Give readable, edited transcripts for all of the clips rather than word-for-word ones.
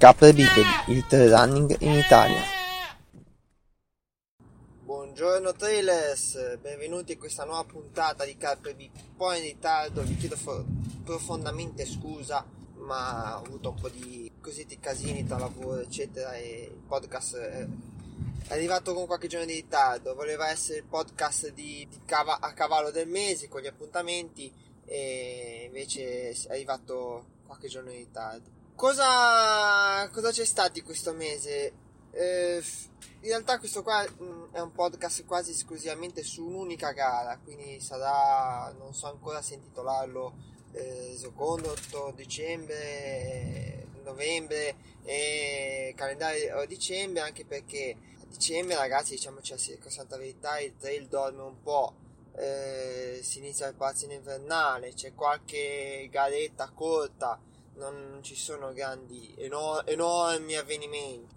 Caprebipedi, il trail running in Italia. Buongiorno trailers, benvenuti in questa nuova puntata di Caprebipedi. Un po' in ritardo, vi chiedo profondamente scusa, ma ho avuto un po' di cosiddetti casini tra lavoro eccetera e il podcast è arrivato con qualche giorno di ritardo. Voleva essere il podcast a cavallo del mese con gli appuntamenti e invece è arrivato qualche giorno di ritardo. Cosa c'è stato questo mese? In realtà questo qua è un podcast quasi esclusivamente su un'unica gara, quindi sarà, non so ancora se intitolarlo, secondo, 8 dicembre, novembre e calendario dicembre, anche perché a dicembre, ragazzi, diciamoci la santa verità, il trail dorme un po'. Si inizia il pazzino invernale, c'è qualche garetta corta, non ci sono grandi enormi avvenimenti,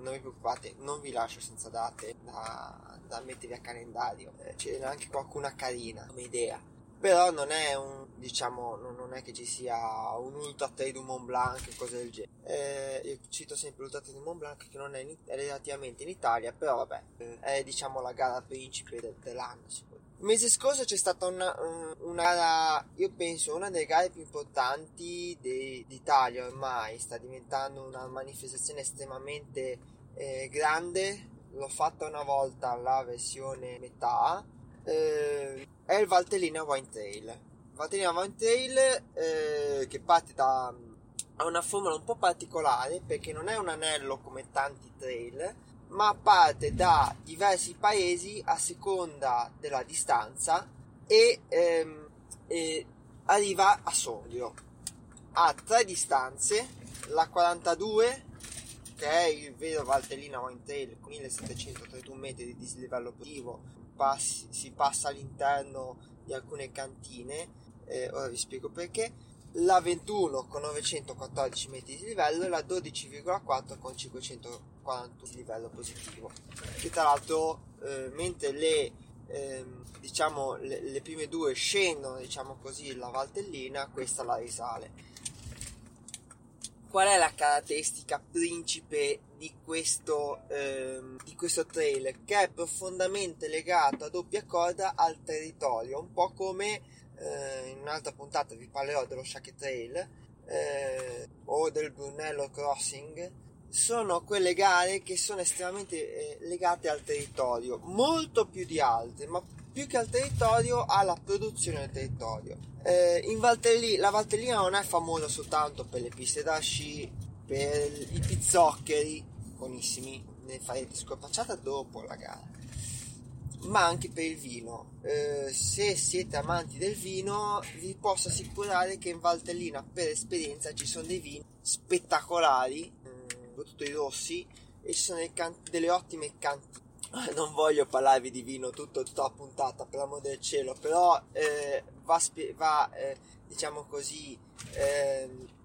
non vi preoccupate, non vi lascio senza date da mettervi a calendario, c'è anche qualcuna carina come idea, però non è non è che ci sia un Ultra-Trail du Mont Blanc e cose del genere. Io cito sempre l'Ultra-Trail du Mont Blanc, che non è relativamente in Italia, però vabbè, è diciamo la gara principe dell'anno. Il mese scorso c'è stata una gara, io penso una delle gare più importanti d'Italia ormai, sta diventando una manifestazione estremamente grande. L'ho fatta una volta, la versione metà, è il Valtellina Wine Trail. Valtellina Wine Trail che parte ha una formula un po' particolare, perché non è un anello come tanti trail, ma parte da diversi paesi a seconda della distanza e arriva a Sondrio. Ha tre distanze: la 42, che è il vero Valtellina Wine Trail, 1731 metri di dislivello positivo, si passa all'interno di alcune cantine, ora vi spiego perché. La 21 con 914 metri di livello e la 12,4 con 541 di livello positivo, che tra l'altro mentre le prime due scendono, diciamo così, la Valtellina, questa la risale. Qual è la caratteristica principe di questo trail? Che è profondamente legato a doppia corda al territorio, un po' come in un'altra puntata vi parlerò dello Shake Trail o del Brunello Crossing. Sono quelle gare che sono estremamente legate al territorio, molto più di altre, ma più che al territorio alla produzione del territorio. La Valtellina non è famosa soltanto per le piste da sci, per i pizzoccheri buonissimi, ne farete scorpacciata dopo la gara, ma anche per il vino. Se siete amanti del vino, vi posso assicurare che in Valtellina per esperienza ci sono dei vini spettacolari, soprattutto i rossi, e ci sono delle ottime cantine. Non voglio parlarvi di vino tutta la puntata, per l'amor del cielo, però va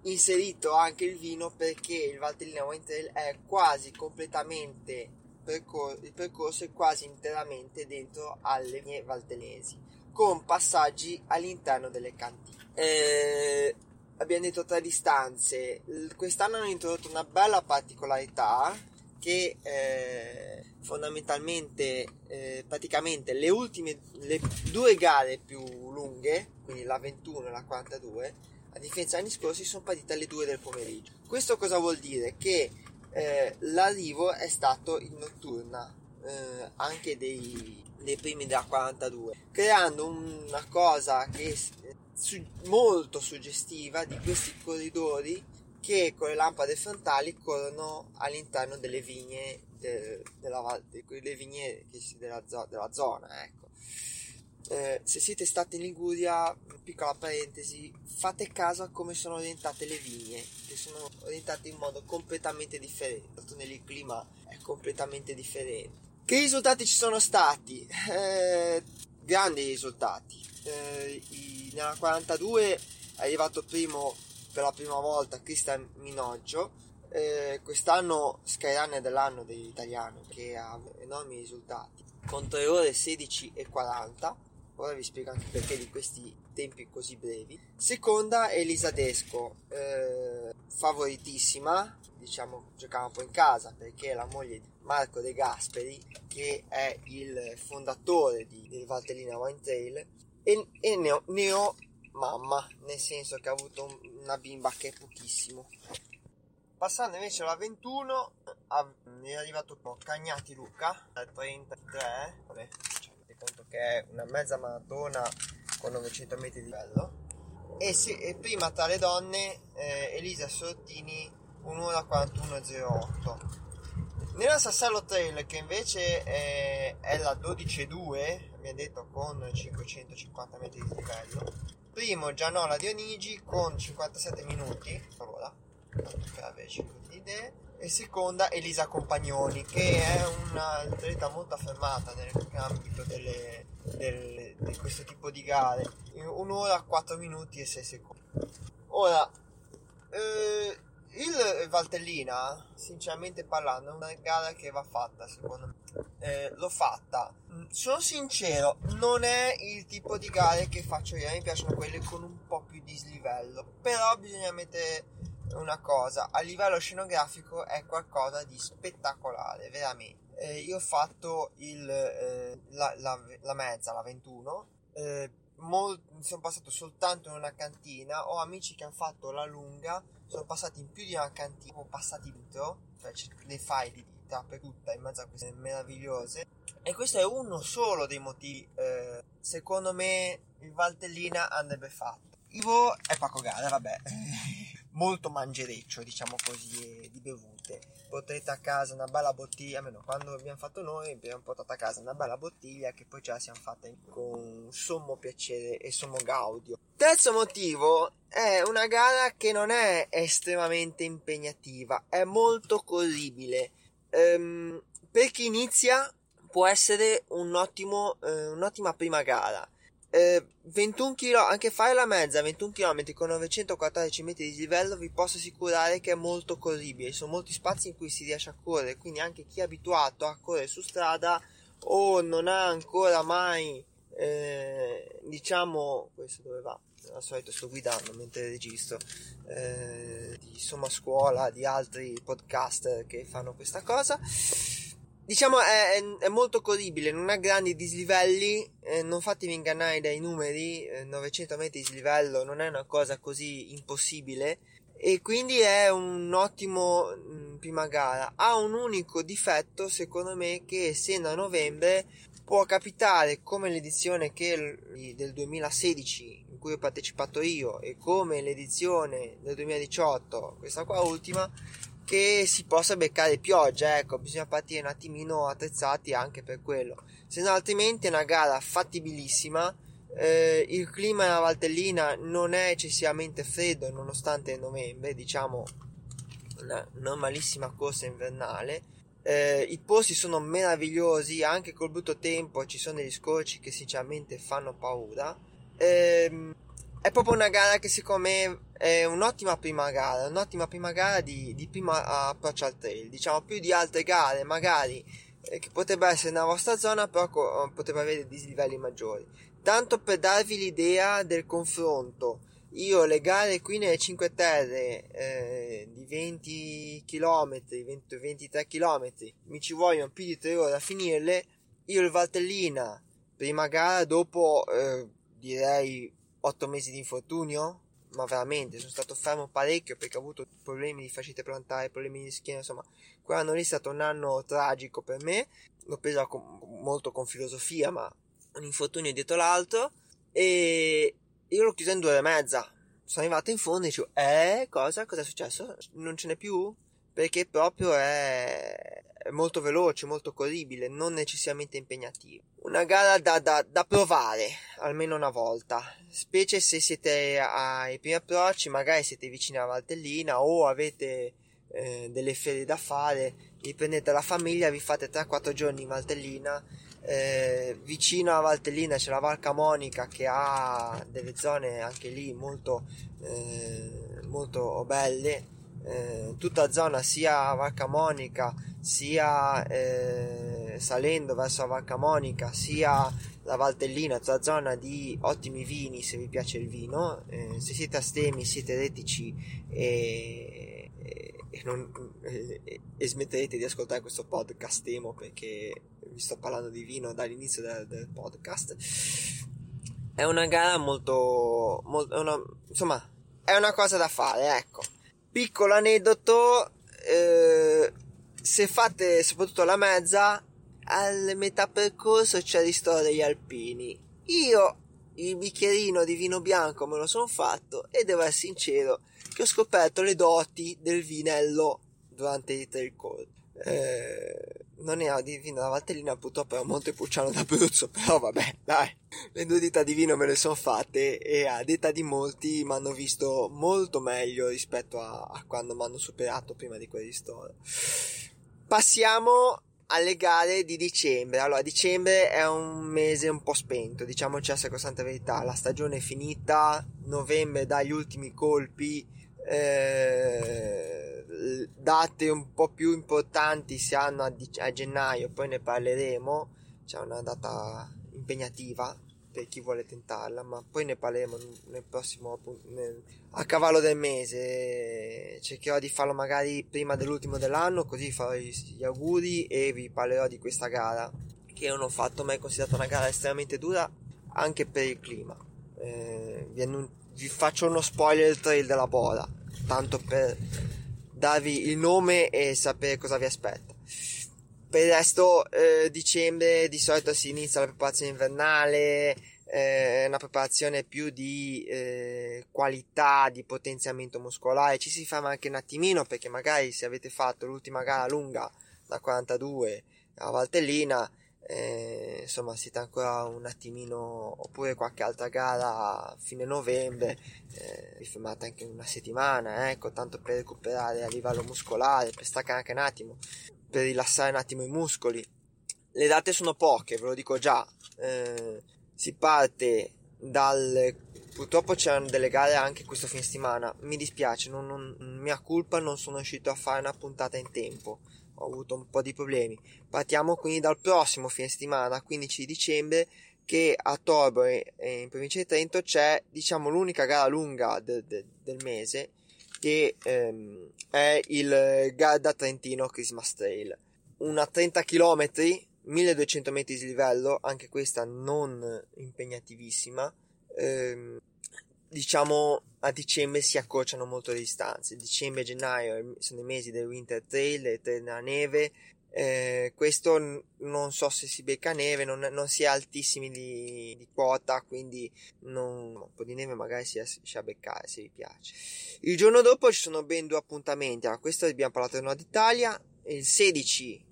inserito anche il vino, perché il Valtellina Wine Trail è quasi completamente il percorso è quasi interamente dentro alle mie valtellinesi, con passaggi all'interno delle cantine. Abbiamo detto tre distanze. Quest'anno hanno introdotto una bella particolarità, che fondamentalmente praticamente le due gare più lunghe, quindi la 21 e la 42, a differenza degli anni scorsi, sono partite alle 2 del pomeriggio. Questo cosa vuol dire? Che l'arrivo è stato in notturna, anche dei primi della 42, creando una cosa che è molto suggestiva di questi corridori che con le lampade frontali corrono all'interno delle vigne della zona, ecco. Se siete stati in Liguria, piccola parentesi, fate caso a come sono orientate le vigne, che sono orientate in modo completamente differente, il clima è completamente differente. Che risultati ci sono stati? Grandi risultati. Nella 42 è arrivato primo per la prima volta Cristian Minoggio, quest'anno Skyrunner dell'anno dell'italiano, che ha enormi risultati, con 3 ore 16 e 40. Ora vi spiego anche perché di questi tempi così brevi. Seconda Elisa Desco, favoritissima, diciamo, giocava un po' in casa perché la moglie di Marco De Gasperi, che è il fondatore del Valtellina Wine Trail, e neo mamma, nel senso che ha avuto una bimba che è pochissimo. Passando invece alla 21 è arrivato Cagnati Luca, al 33, vabbè, cioè, date conto che è una mezza maratona con 900 metri di livello. E prima tra le donne Elisa Sottini 1:41.08. Nella Sassalo Trail, che invece è la 12.2, abbiamo detto, con 550 metri di livello, primo Gianola Dionigi con 57 minuti, allora, per averci idee, e seconda Elisa Compagnoni, che è un'atleta molto affermata nell'ambito di questo tipo di gare, in 1:04:06. Ora, il Valtellina, sinceramente parlando, è una gara che va fatta, secondo me. L'ho fatta, sono sincero, non è il tipo di gare che faccio io, mi piacciono quelle con un po' più di slivello, però bisogna mettere una cosa: a livello scenografico è qualcosa di spettacolare, veramente. Io ho fatto la mezza, la 21, sono passato soltanto in una cantina, ho amici che hanno fatto la lunga, sono passati in più di una cantina, sono passati dentro, cioè ne fai di dita per tutta in mezzo a queste meravigliose, e questo è uno solo dei motivi. Secondo me il Valtellina andrebbe fatto. Ivo è Paco Gara, vabbè, molto mangereccio, diciamo così, di bevute. Portate a casa una bella bottiglia, almeno quando abbiamo fatto noi, abbiamo portato a casa una bella bottiglia che poi ce la siamo fatta con sommo piacere e sommo gaudio. Terzo motivo, è una gara che non è estremamente impegnativa, è molto corribile. Per chi inizia può essere un'ottima prima gara. 21 km, anche fare la mezza 21 km con 914 metri di livello, vi posso assicurare che è molto corribile, sono molti spazi in cui si riesce a correre, quindi anche chi è abituato a correre su strada o non ha ancora mai diciamo, questo dove va? Al solito sto guidando mentre registro, di Somma Scuola, di altri podcaster che fanno questa cosa. Diciamo è molto corribile, non ha grandi dislivelli, non fatemi ingannare dai numeri, 900 metri di dislivello non è una cosa così impossibile, e quindi è un ottimo prima gara. Ha un unico difetto, secondo me, che essendo a novembre può capitare, come l'edizione del 2016 in cui ho partecipato io e come l'edizione del 2018, questa qua ultima, che si possa beccare pioggia, ecco, bisogna partire un attimino attrezzati anche per quello, se no altrimenti è una gara fattibilissima. Il clima nella Valtellina non è eccessivamente freddo, nonostante novembre, diciamo una normalissima corsa invernale. I posti sono meravigliosi, anche col brutto tempo ci sono degli scorci che sinceramente fanno paura. È proprio una gara che secondo me è un'ottima prima gara di primo approccio al trail, diciamo, più di altre gare magari che potrebbe essere nella vostra zona, però potrebbe avere dislivelli maggiori. Tanto per darvi l'idea del confronto, io le gare qui nelle Cinque Terre di 20 km, 23 km, mi ci vogliono più di 3 ore a finirle. Io il Valtellina, prima gara dopo direi 8 mesi di infortunio, ma veramente sono stato fermo parecchio perché ho avuto problemi di fascite plantare, problemi di schiena, insomma quell'anno lì è stato un anno tragico per me, l'ho presa molto con filosofia, ma un infortunio dietro l'altro, e io l'ho chiuso in 2 ore e mezza, sono arrivato in fondo e dicevo cosa è successo? Non ce n'è più? Perché proprio è molto veloce, molto corribile, non necessariamente impegnativo. Una gara da provare almeno una volta, specie se siete ai primi approcci, magari siete vicini alla Valtellina o avete delle ferie da fare, vi prendete la famiglia, vi fate 3-4 giorni in Valtellina. Vicino alla Valtellina c'è la Val Camonica, che ha delle zone anche lì molto, molto belle. tutta zona sia Valcamonica sia salendo verso Valcamonica sia la Valtellina, tutta zona di ottimi vini se vi piace il vino, se siete astemi siete eretici e smetterete di ascoltare questo podcast, temo, perché vi sto parlando di vino dall'inizio del podcast. È una gara molto, è una cosa da fare, ecco. Piccolo aneddoto, se fate soprattutto la mezza, alla metà percorso c'è il ristoro degli alpini. Io il bicchierino di vino bianco me lo sono fatto e devo essere sincero che ho scoperto le doti del vinello durante i trail call. Non era di vino da Valtellina, purtroppo era Montepulciano d'Abruzzo, però vabbè, dai, le due dita di vino me le sono fatte e a detta di molti mi hanno visto molto meglio rispetto a quando mi hanno superato prima di quel ristoro. Passiamo alle gare di dicembre. Allora, dicembre è un mese un po' spento, diciamoci la sacrosanta verità, la stagione è finita, novembre dà gli ultimi colpi, date un po' più importanti si hanno a gennaio, poi ne parleremo, c'è una data impegnativa per chi vuole tentarla, ma poi ne parleremo nel prossimo, a cavallo del mese. Cercherò di farlo magari prima dell'ultimo dell'anno, così farò gli auguri e vi parlerò di questa gara che non ho fatto, ma è considerata una gara estremamente dura anche per il clima. Vi faccio uno spoiler del Trail della Bora, tanto per darvi il nome e sapere cosa vi aspetta. Per il resto, dicembre di solito si inizia la preparazione invernale, una preparazione più di qualità, di potenziamento muscolare. Ci si ferma anche un attimino perché magari se avete fatto l'ultima gara lunga, la 42 a Valtellina, insomma siete ancora un attimino, oppure qualche altra gara a fine novembre, vi fermate anche una settimana, ecco, tanto per recuperare a livello muscolare, per staccare anche un attimo, per rilassare un attimo i muscoli. Le date sono poche, ve lo dico già, si parte dal, purtroppo c'erano delle gare anche questo fine settimana, mi dispiace, mia colpa, non sono riuscito a fare una puntata in tempo, ho avuto un po' di problemi. Partiamo quindi dal prossimo fine settimana, 15 dicembre, che a Torbo, in provincia di Trento, c'è, diciamo, l'unica gara lunga del mese, che è il Garda Trentino Christmas Trail, una 30 km, 1200 metri di livello, anche questa non impegnativissima. Diciamo a dicembre si accorciano molto le distanze, dicembre e gennaio sono i mesi del Winter Trail, il Trail della neve, questo non so se si becca neve, non si è altissimi di quota, quindi un po' di neve magari si riesce a beccare se vi piace. Il giorno dopo ci sono ben due appuntamenti, allora, questo abbiamo parlato del Nord Italia, il 16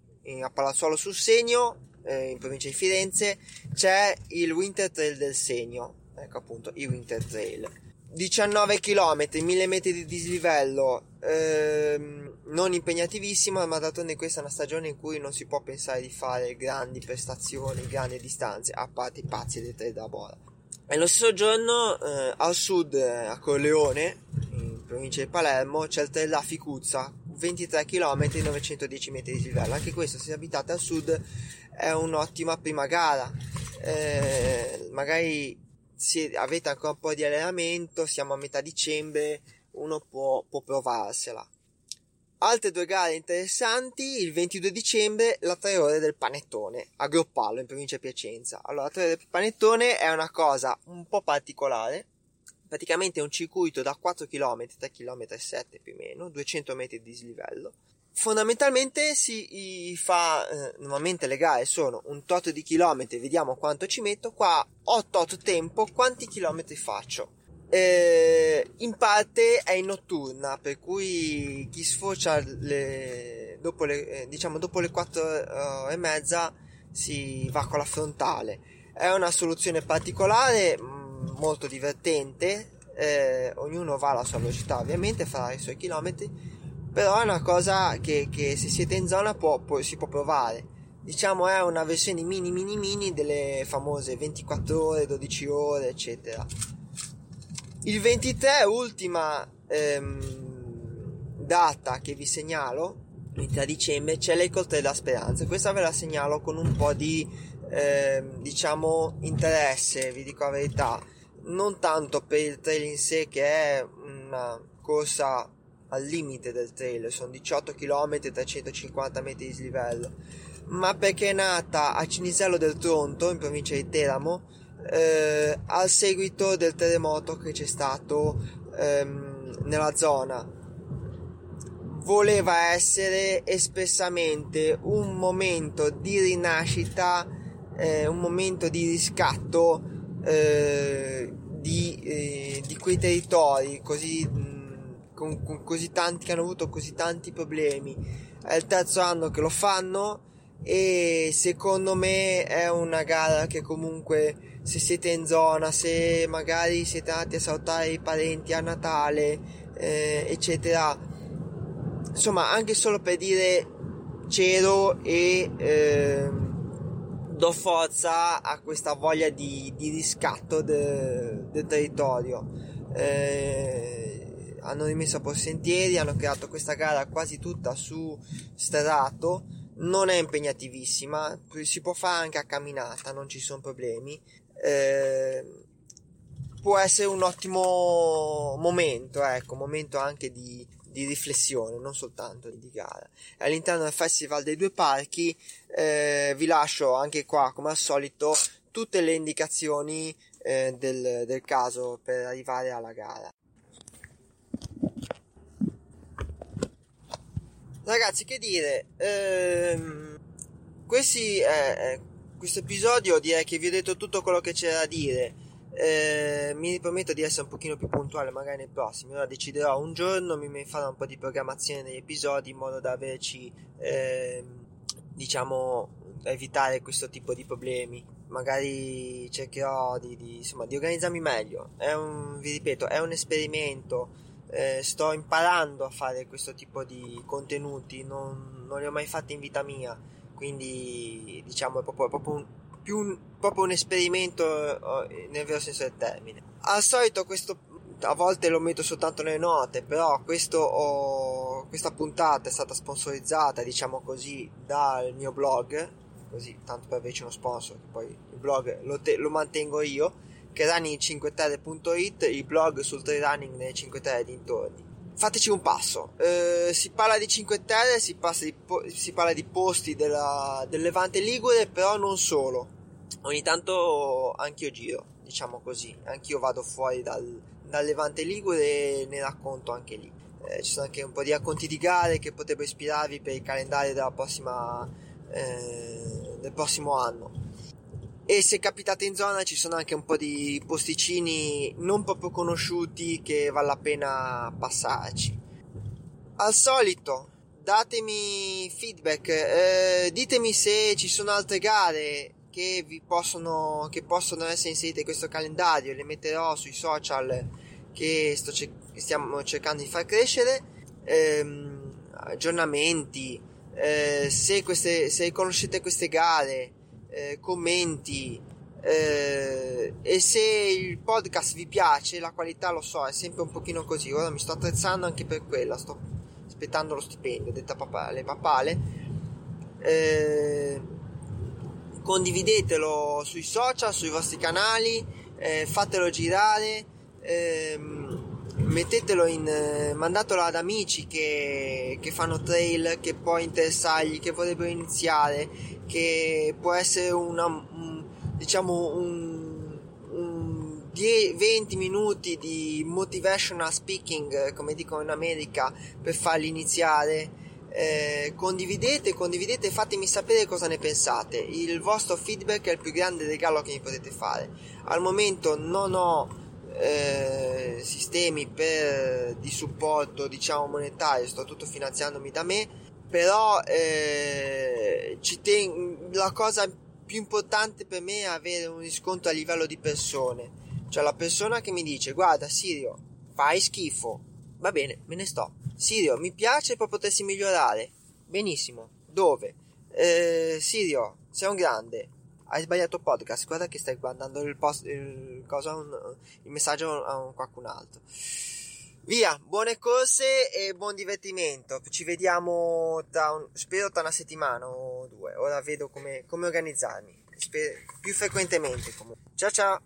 a Palazzolo sul Senio, in provincia di Firenze, c'è il Winter Trail del Senio, ecco appunto i Winter Trail, 19 km, 1000 metri di dislivello, non impegnativissimo, ma d'altronde questa è una stagione in cui non si può pensare di fare grandi prestazioni, grandi distanze, a parte i pazzi dei Trail della Bora. E lo stesso giorno, al sud, a Corleone, in provincia di Palermo, c'è il Trail della Ficuzza, 23 km, 910 metri di dislivello, anche questo se abitate al sud è un'ottima prima gara, magari se avete ancora un po' di allenamento, siamo a metà dicembre, uno può provarsela. Altre due gare interessanti, il 22 dicembre la 3 ore del Panettone a Groppallo, in provincia di Piacenza. Allora, la 3 ore del Panettone è una cosa un po' particolare, praticamente è un circuito da 4 km, 3 km e 7 più o meno, 200 metri di dislivello. Fondamentalmente si fa, normalmente le gare sono un tot di chilometri, vediamo quanto ci metto, qua ho tot tempo, quanti chilometri faccio. In parte è in notturna, per cui chi sfocia dopo le 4 e mezza si va con la frontale. È una soluzione particolare, molto divertente, ognuno va alla sua velocità, ovviamente farà i suoi chilometri, però è una cosa che se siete in zona si può provare, diciamo è una versione mini delle famose 24 ore, 12 ore eccetera. Il 23 ultima data che vi segnalo, il 3 dicembre, c'è l'Eco Trail della Speranza. Questa ve la segnalo con un po' di interesse, vi dico la verità, non tanto per il trail in sé, che è una corsa al limite del trail, sono 18 km e 350 metri di dislivello, ma perché è nata a Cinisello del Tronto, in provincia di Teramo, al seguito del terremoto che c'è stato nella zona. Voleva essere espressamente un momento di rinascita, un momento di riscatto di quei territori con così tanti, che hanno avuto così tanti problemi. È il terzo anno che lo fanno e secondo me è una gara che comunque, se siete in zona, se magari siete andati a salutare i parenti a Natale, eccetera, insomma, anche solo per dire c'ero e do forza a questa voglia di riscatto del territorio. Hanno rimesso a posto sentieri, hanno creato questa gara quasi tutta su strato, non è impegnativissima, si può fare anche a camminata, non ci sono problemi, può essere un ottimo momento, ecco, momento anche di riflessione, non soltanto di gara. All'interno del Festival dei Due Parchi, vi lascio anche qua, come al solito, tutte le indicazioni del caso per arrivare alla gara. Ragazzi, che dire, questo episodio direi che vi ho detto tutto quello che c'era da dire. Mi prometto di essere un pochino più puntuale magari nei prossimi. Ora deciderò un giorno, mi farò un po' di programmazione degli episodi in modo da averci, da evitare questo tipo di problemi. Magari cercherò di organizzarmi meglio. Vi ripeto, è un esperimento, sto imparando a fare questo tipo di contenuti, non li ho mai fatti in vita mia, quindi è proprio un esperimento nel vero senso del termine. Al solito, questo a volte lo metto soltanto nelle note, però questa puntata è stata sponsorizzata, diciamo così, dal mio blog, così tanto per averci uno sponsor, che poi il blog lo mantengo io, che è Running in Cinque Terre.it, il blog sul trail running nelle Cinque Terre dintorni. Fateci un passo, si parla di Cinque Terre, si parla di posti del Levante Ligure, però non solo. Ogni tanto anch'io giro, diciamo così, anch'io vado fuori dal Levante Ligure e ne racconto anche lì. Ci sono anche un po' di racconti di gare che potrebbero ispirarvi per il calendario del prossimo anno. E se capitate in zona, ci sono anche un po' di posticini non proprio conosciuti che vale la pena passarci. Al solito, datemi feedback, ditemi se ci sono altre gare che possono essere inserite in questo calendario, le metterò sui social che stiamo cercando di far crescere, aggiornamenti, se conoscete queste gare, commenti, e se il podcast vi piace, la qualità, lo so, è sempre un pochino così, ora mi sto attrezzando anche per quella, sto aspettando lo stipendio, detta le papale. Condividetelo sui social, sui vostri canali, fatelo girare, mandatelo ad amici che fanno trail, che può interessargli, che vorrebbero iniziare, che può essere 20 minuti di motivational speaking, come dicono in America, per farli iniziare. Condividete, fatemi sapere cosa ne pensate. Il vostro feedback è il più grande regalo che mi potete fare. Al momento non ho sistemi di supporto, monetario, sto tutto finanziandomi da me, però la cosa più importante per me è avere un riscontro a livello di persone, cioè la persona che mi dice: guarda Sirio, fai schifo, va bene, me ne sto. Sirio, mi piace, poi potessi migliorare, benissimo, dove? Sirio, sei un grande, hai sbagliato podcast, guarda che stai guardando il messaggio a qualcun altro. Via, buone corse e buon divertimento. Ci vediamo spero tra una settimana o due. Ora vedo come organizzarmi. Più frequentemente comunque. Ciao ciao!